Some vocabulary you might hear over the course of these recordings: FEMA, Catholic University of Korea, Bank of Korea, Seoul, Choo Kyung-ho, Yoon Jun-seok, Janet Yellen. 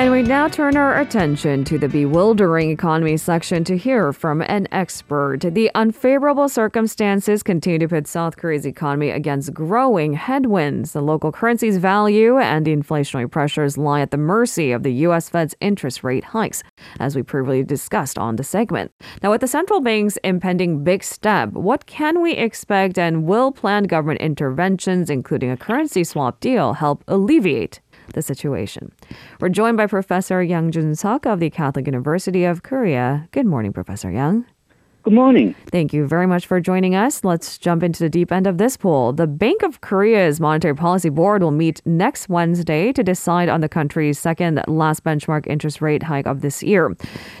And we now turn our attention to the bewildering economy section to hear from an expert. The unfavorable circumstances continue to pit South Korea's economy against growing headwinds. The local currency's value and the inflationary pressures lie at the mercy of the U.S. Fed's interest rate hikes, as we previously discussed on the segment. Now, with the central bank's impending big step, what can we expect, and will planned government interventions, including a currency swap deal, help alleviate the situation? We're joined by Professor Yoon Jun-seok of the Catholic University of Korea. Good morning, Professor Young. Good morning. Thank you very much for joining us. Let's jump into the deep end of this pool. The Bank of Korea's Monetary Policy Board will meet next Wednesday to decide on the country's second last benchmark interest rate hike of this year.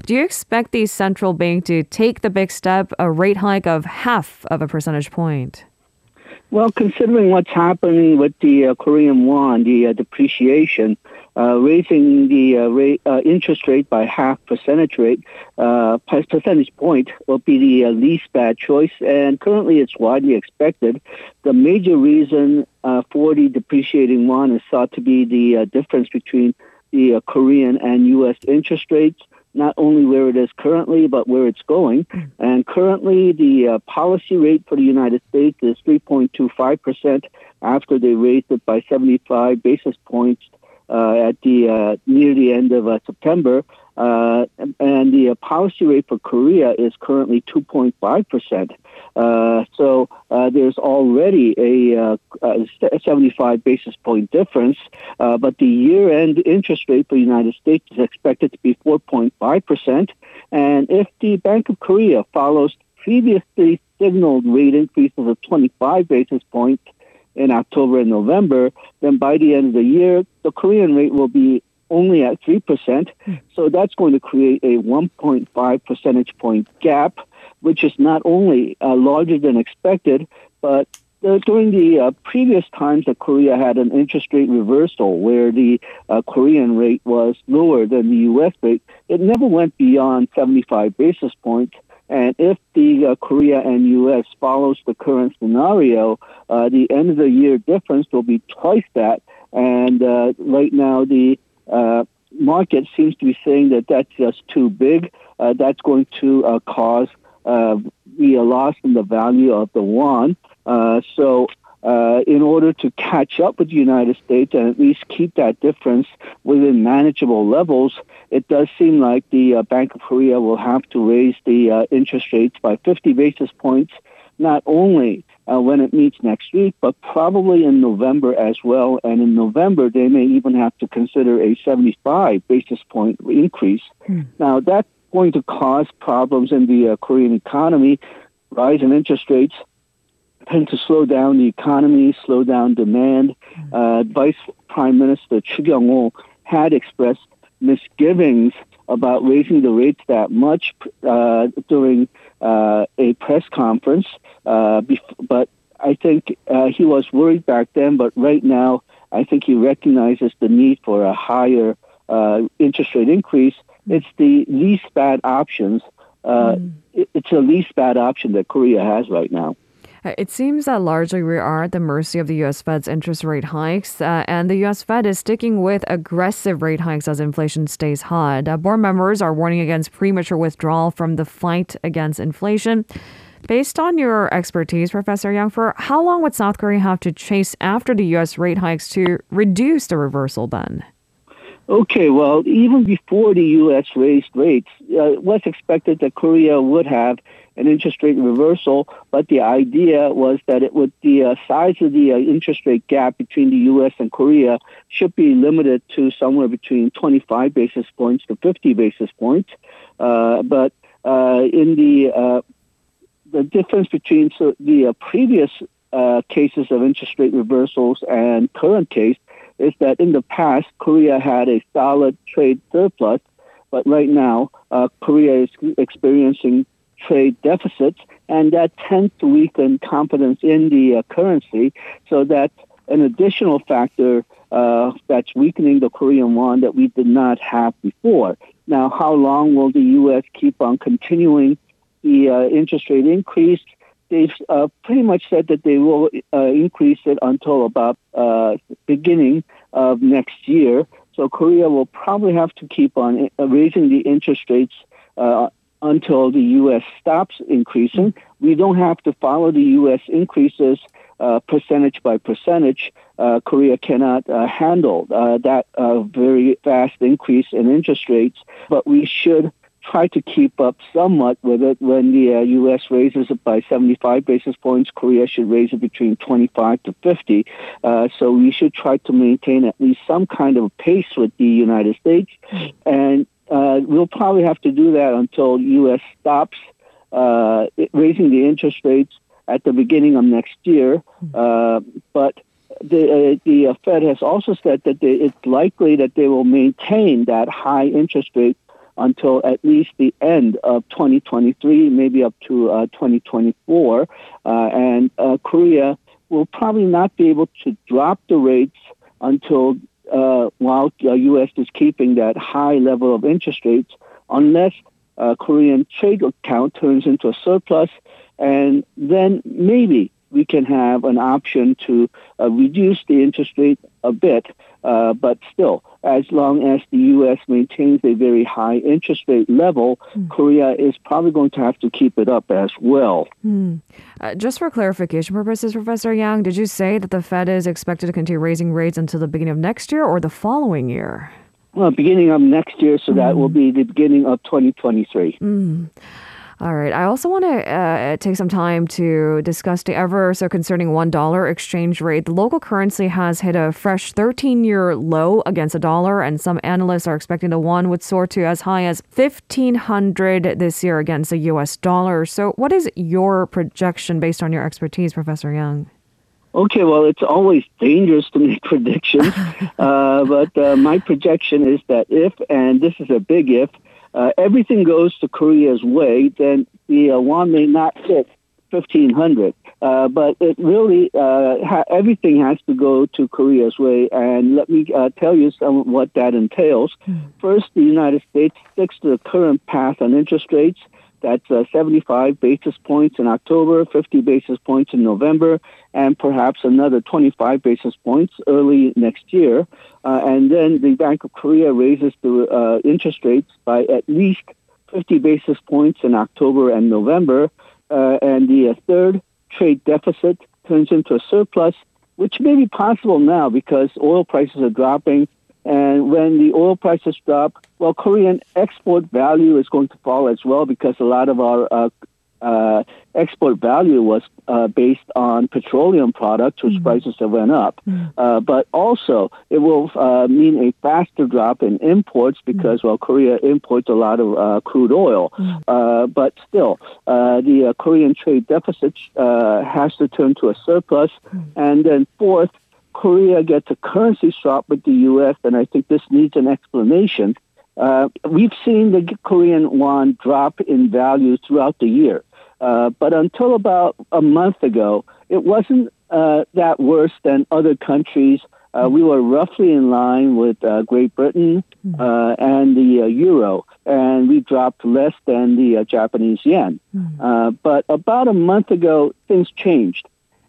Do you expect the central bank to take the big step, a rate hike of 0.5 percentage point? Well, considering what's happening with the Korean won, the depreciation, raising the rate, interest rate by 0.5 percentage point will be the least bad choice, and currently it's widely expected. The major reason for the depreciating won is thought to be the difference between the Korean and U.S. interest rates, not only where it is currently, but where it's going. And currently, the policy rate for the United States is 3.25% after they raised it by 75 basis points at the near the end of September. And the policy rate for Korea is currently 2.5%. So there's already a 75 basis point difference, but the year-end interest rate for the United States is expected to be 4.5%. And if the Bank of Korea follows previously signaled rate increases of 25 basis points in October and November, then by the end of the year, the Korean rate will be only at 3%. So that's going to create a 1.5 percentage point gap, which is not only larger than expected, but during the previous times that Korea had an interest rate reversal where the Korean rate was lower than the U.S. rate, it never went beyond 75 basis points. And if the Korea and U.S. follows the current scenario, the end of the year difference will be twice that. And right now, the market seems to be saying that that's just too big. That's going to cause the loss in the value of the won. So in order to catch up with the United States and at least keep that difference within manageable levels, it does seem like the Bank of Korea will have to raise the interest rates by 50 basis points, not only when it meets next week, but probably in November as well. And in November, they may even have to consider a 75 basis point increase. Now, that's going to cause problems in the Korean economy. Rise in interest rates tend to slow down the economy, slow down demand. Vice Prime Minister Choo Kyung-ho had expressed misgivings about raising the rates that much during a press conference. But I think he was worried back then, but right now I think he recognizes the need for a higher interest rate increase. It's the least bad options. It's the least bad option that Korea has right now. It seems that largely we are at the mercy of the U.S. Fed's interest rate hikes, and the U.S. Fed is sticking with aggressive rate hikes as inflation stays hot. Board members are warning against premature withdrawal from the fight against inflation. Based on your expertise, Professor Young, for how long would South Korea have to chase after the U.S. rate hikes to reduce the reversal then? Okay, well, even before the U.S. raised rates, it was expected that Korea would have an interest rate reversal, but the idea was that it would the size of the interest rate gap between the U.S. and Korea should be limited to somewhere between 25 basis points to 50 basis points. But in the difference between the previous cases of interest rate reversals and current case is that in the past, Korea had a solid trade surplus, but right now, Korea is experiencing trade deficits, and that tends to weaken confidence in the currency. So that's an additional factor that's weakening the Korean won that we did not have before. Now, how long will the U.S. keep on continuing the interest rate increase? They've pretty much said that they will increase it until about beginning of next year. So Korea will probably have to keep on raising the interest rates until the U.S. stops increasing. We don't have to follow the U.S. increases percentage by percentage. Korea cannot handle that very fast increase in interest rates, but we should try to keep up somewhat with it. When the U.S. raises it by 75 basis points, Korea should raise it between 25 to 50. So we should try to maintain at least some kind of pace with the United States. And we'll probably have to do that until U.S. stops raising the interest rates at the beginning of next year. But the Fed has also said that it's likely that they will maintain that high interest rate until at least the end of 2023, maybe up to 2024. And Korea will probably not be able to drop the rates until while the U.S. is keeping that high level of interest rates, unless Korean trade account turns into a surplus. And then maybe we can have an option to reduce the interest rate a bit, but still, as long as the U.S. maintains a very high interest rate level, Korea is probably going to have to keep it up as well. Just for clarification purposes, Professor Yang, did you say that the Fed is expected to continue raising rates until the beginning of next year or the following year? Well, beginning of next year, so that will be the beginning of 2023. All right. I also want to take some time to discuss the ever so concerning $1 exchange rate. The local currency has hit a fresh 13-year low against the dollar, and some analysts are expecting the won would soar to as high as 1,500 this year against the U.S. dollar. So what is your projection based on your expertise, Professor Yang? Okay, well, it's always dangerous to make predictions, but my projection is that if, and this is a big if, everything goes to Korea's way, then the won may not hit 1,500. But it really, everything has to go to Korea's way. And let me tell you what that entails. First, the United States sticks to the current path on interest rates. That's 75 basis points in October, 50 basis points in November, and perhaps another 25 basis points early next year. And then the Bank of Korea raises the interest rates by at least 50 basis points in October and November. And the third trade deficit turns into a surplus, which may be possible now because oil prices are dropping. And when the oil prices drop, well, Korean export value is going to fall as well because a lot of our export value was based on petroleum products, whose prices have went up. But also, it will mean a faster drop in imports because, well, Korea imports a lot of crude oil. But still, the Korean trade deficit has to turn to a surplus. And then fourth, Korea gets a currency swap with the U.S., and I think this needs an explanation. We've seen the Korean won drop in value throughout the year, but until about a month ago, it wasn't that worse than other countries. We were roughly in line with Great Britain and the euro, and we dropped less than the Japanese yen. But about a month ago, things changed.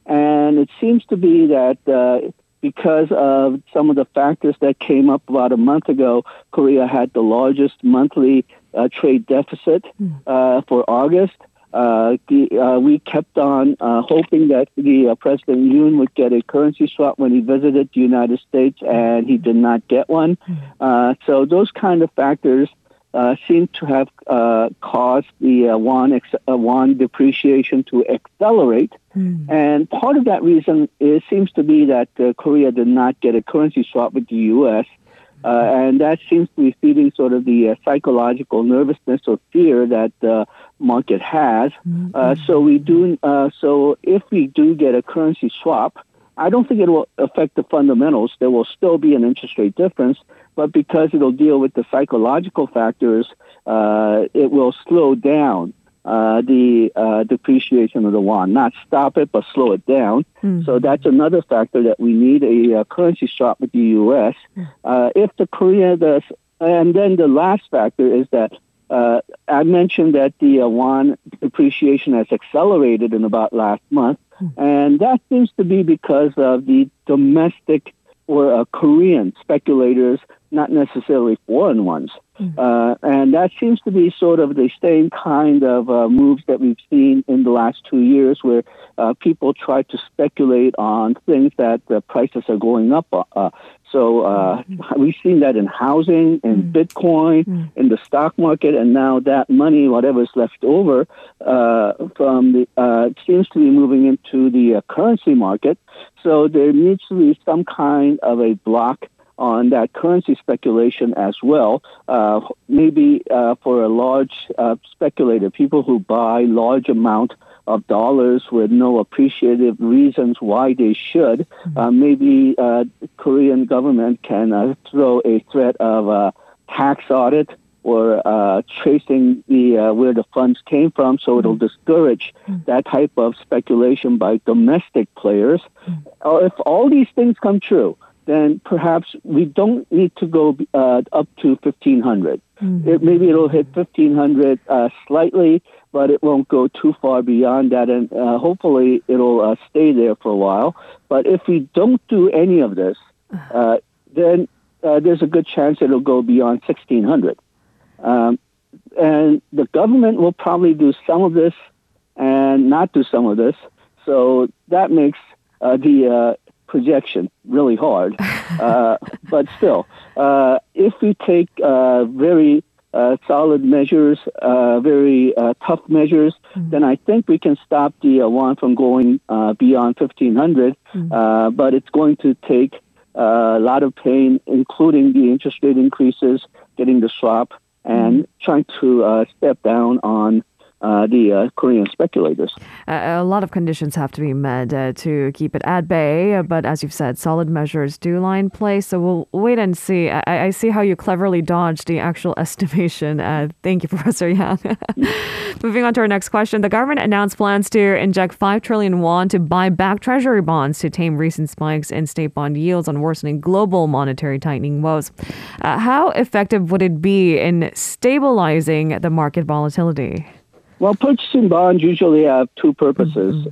And it seems to be that because of some of the factors that came up about a month ago, Korea had the largest monthly trade deficit for August. We kept on hoping that the President Yoon would get a currency swap when he visited the United States, and he did not get one. So those kind of factors seem to have caused the won depreciation to accelerate. And part of that reason seems to be that Korea did not get a currency swap with the U.S., and that seems to be feeding sort of the psychological nervousness or fear that the market has. So if we do get a currency swap, I don't think it will affect the fundamentals. There will still be an interest rate difference, but because it'll deal with the psychological factors, it will slow down the depreciation of the won. Not stop it, but slow it down. So that's another factor that we need a currency swap with the U.S. If the Korea does, and then the last factor is that I mentioned that the won depreciation has accelerated in about last month. And that seems to be because of the domestic or Korean speculators not necessarily foreign ones. Mm-hmm. And that seems to be sort of the same kind of moves that we've seen in the last 2 years, where people try to speculate on things that the prices are going up. So we've seen that in housing, in Bitcoin, in the stock market, and now that money, whatever's left over, from the seems to be moving into the currency market. So there needs to be some kind of a block on that currency speculation as well, maybe for a large speculator, people who buy large amount of dollars with no appreciative reasons why they should, maybe Korean government can throw a threat of a tax audit or tracing the where the funds came from, so it'll discourage that type of speculation by domestic players. If all these things come true, then perhaps we don't need to go up to 1,500. Maybe it'll hit 1,500 slightly, but it won't go too far beyond that, and hopefully it'll stay there for a while. But if we don't do any of this, then there's a good chance it'll go beyond 1,600. And the government will probably do some of this and not do some of this, so that makes the projection really hard. But still, if we take very solid measures, very tough measures, then I think we can stop the won from going beyond 1,500. But it's going to take a lot of pain, including the interest rate increases, getting the swap, and trying to step down on the Korean speculators. A lot of conditions have to be met to keep it at bay, but as you've said, solid measures do lie in place, so we'll wait and see. I see how you cleverly dodged the actual estimation. Thank you, Professor Yang. Moving on to our next question. The government announced plans to inject 5 trillion won to buy back treasury bonds to tame recent spikes in state bond yields on worsening global monetary tightening woes. How effective would it be in stabilizing the market volatility? Well, purchasing bonds usually have two purposes.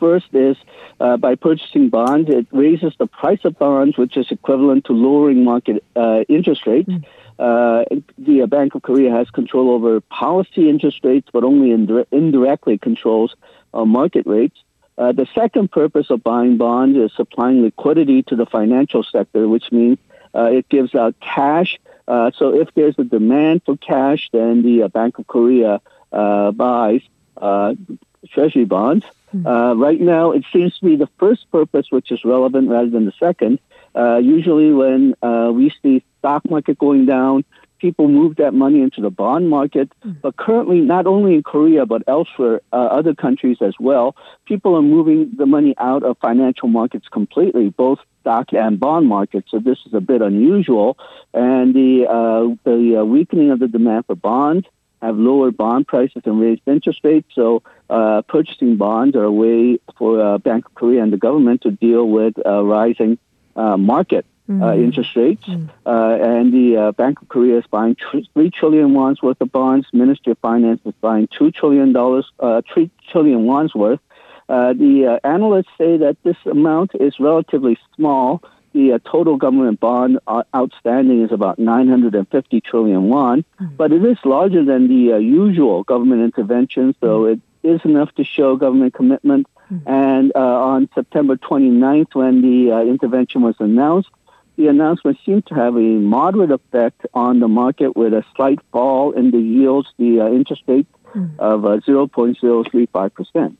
First is by purchasing bonds, it raises the price of bonds, which is equivalent to lowering market interest rates. The Bank of Korea has control over policy interest rates, but only indirectly controls market rates. The second purpose of buying bonds is supplying liquidity to the financial sector, which means it gives out cash. So if there's a demand for cash, then the Bank of Korea buys treasury bonds. Right now, it seems to be the first purpose which is relevant rather than the second. Usually when we see stock market going down, people move that money into the bond market. But currently, not only in Korea, but elsewhere, other countries as well, people are moving the money out of financial markets completely, both stock and bond markets. So this is a bit unusual. And the weakening of the demand for bonds have lowered bond prices and raised interest rates. So purchasing bonds are a way for Bank of Korea and the government to deal with rising market interest rates. And the Bank of Korea is buying 3 trillion won's worth of bonds. Ministry of Finance is buying $3 trillion won's worth. The analysts say that this amount is relatively small. The total government bond outstanding is about 950 trillion won, but it is larger than the usual government intervention, so it is enough to show government commitment. And on September 29th, when the intervention was announced, the announcement seemed to have a moderate effect on the market with a slight fall in the yields, the interest rate of 0.035%.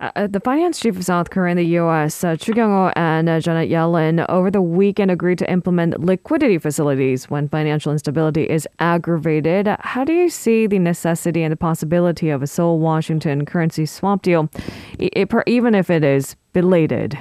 The finance chief of South Korea and the U.S., Choo Kyung-ho and Janet Yellen, over the weekend agreed to implement liquidity facilities when financial instability is aggravated. How do you see the necessity and the possibility of a Seoul Washington currency swap deal, even if it is belated?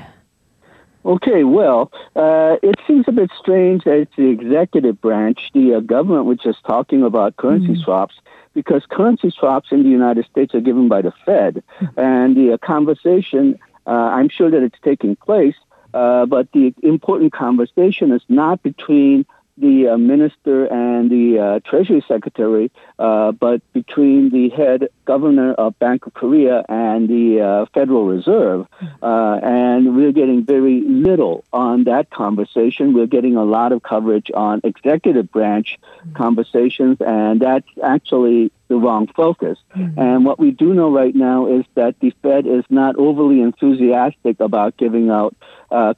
Okay, well, it seems a bit strange that it's the executive branch, the government, which is talking about currency swaps, because currency swaps in the United States are given by the Fed. And the conversation, I'm sure that it's taking place, but the important conversation is not between the minister and the treasury secretary, but between the head governor of Bank of Korea and the Federal Reserve. And we're getting very little on that conversation. We're getting a lot of coverage on executive branch conversations, and that's actually the wrong focus. And what we do know right now is that the Fed is not overly enthusiastic about giving out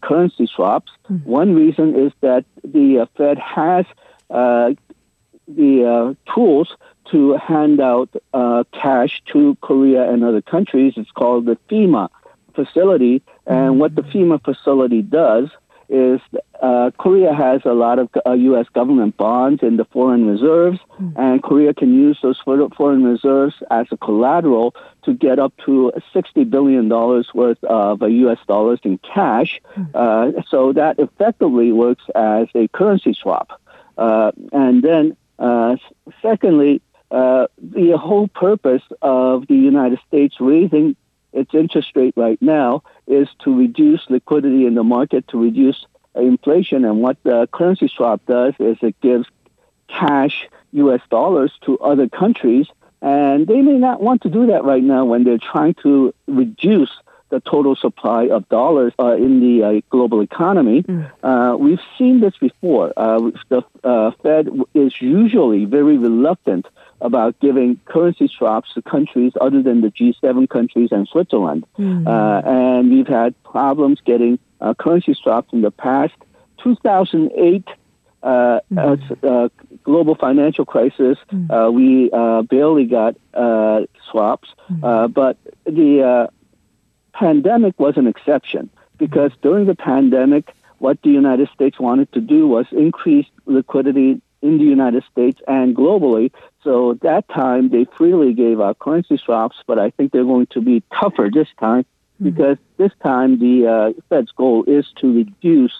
currency swaps. One reason is that the Fed has the tools to hand out cash to Korea and other countries. It's called the FEMA facility. And what the FEMA facility does is Korea has a lot of U.S. government bonds in the foreign reserves, and Korea can use those foreign reserves as a collateral to get up to $60 billion worth of U.S. dollars in cash. So that effectively works as a currency swap. And then secondly, the whole purpose of the United States raising its interest rate right now is to reduce liquidity in the market, to reduce inflation. And what the currency swap does is it gives cash U.S. dollars to other countries, and they may not want to do that right now when they're trying to reduce the total supply of dollars in the global economy. We've seen this before. The Fed is usually very reluctant about giving currency swaps to countries other than the G7 countries and Switzerland. And we've had problems getting currency swaps in the past. 2008 global financial crisis, we barely got swaps, but the pandemic was an exception, because during the pandemic, what the United States wanted to do was increase liquidity in the United States and globally. So at that time, they freely gave out currency swaps, but I think they're going to be tougher this time, because this time the Fed's goal is to reduce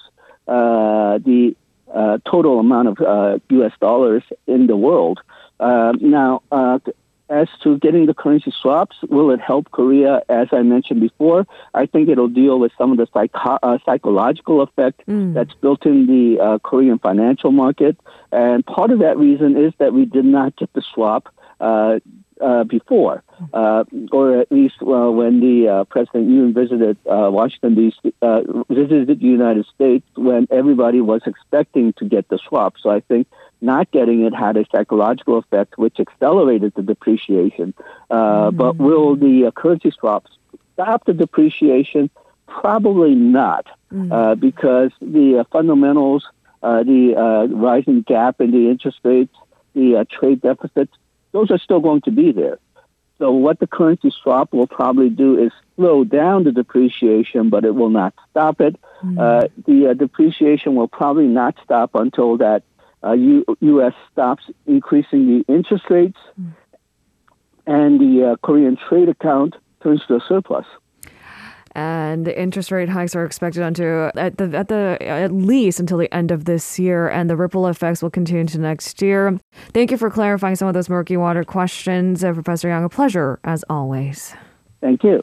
the total amount of U.S. dollars in the world. Now, as to getting the currency swaps, will it help Korea? As I mentioned before, I think it'll deal with some of the psychological effect that's built in the Korean financial market. And part of that reason is that we did not get the swap before, or at least when the President Yoon visited Washington, D.C., visited the United States, when everybody was expecting to get the swap. So I think not getting it had a psychological effect, which accelerated the depreciation. But will the currency swaps stop the depreciation? Probably not, because the fundamentals, the rising gap in the interest rates, the trade deficits, those are still going to be there. So what the currency swap will probably do is slow down the depreciation, but it will not stop it. The depreciation will probably not stop until that U.S. stops increasing the interest rates and the Korean trade account turns to a surplus. And the interest rate hikes are expected at least until the end of this year, and the ripple effects will continue into next year. Thank you for clarifying some of those murky water questions, Professor Young. A pleasure, as always. Thank you.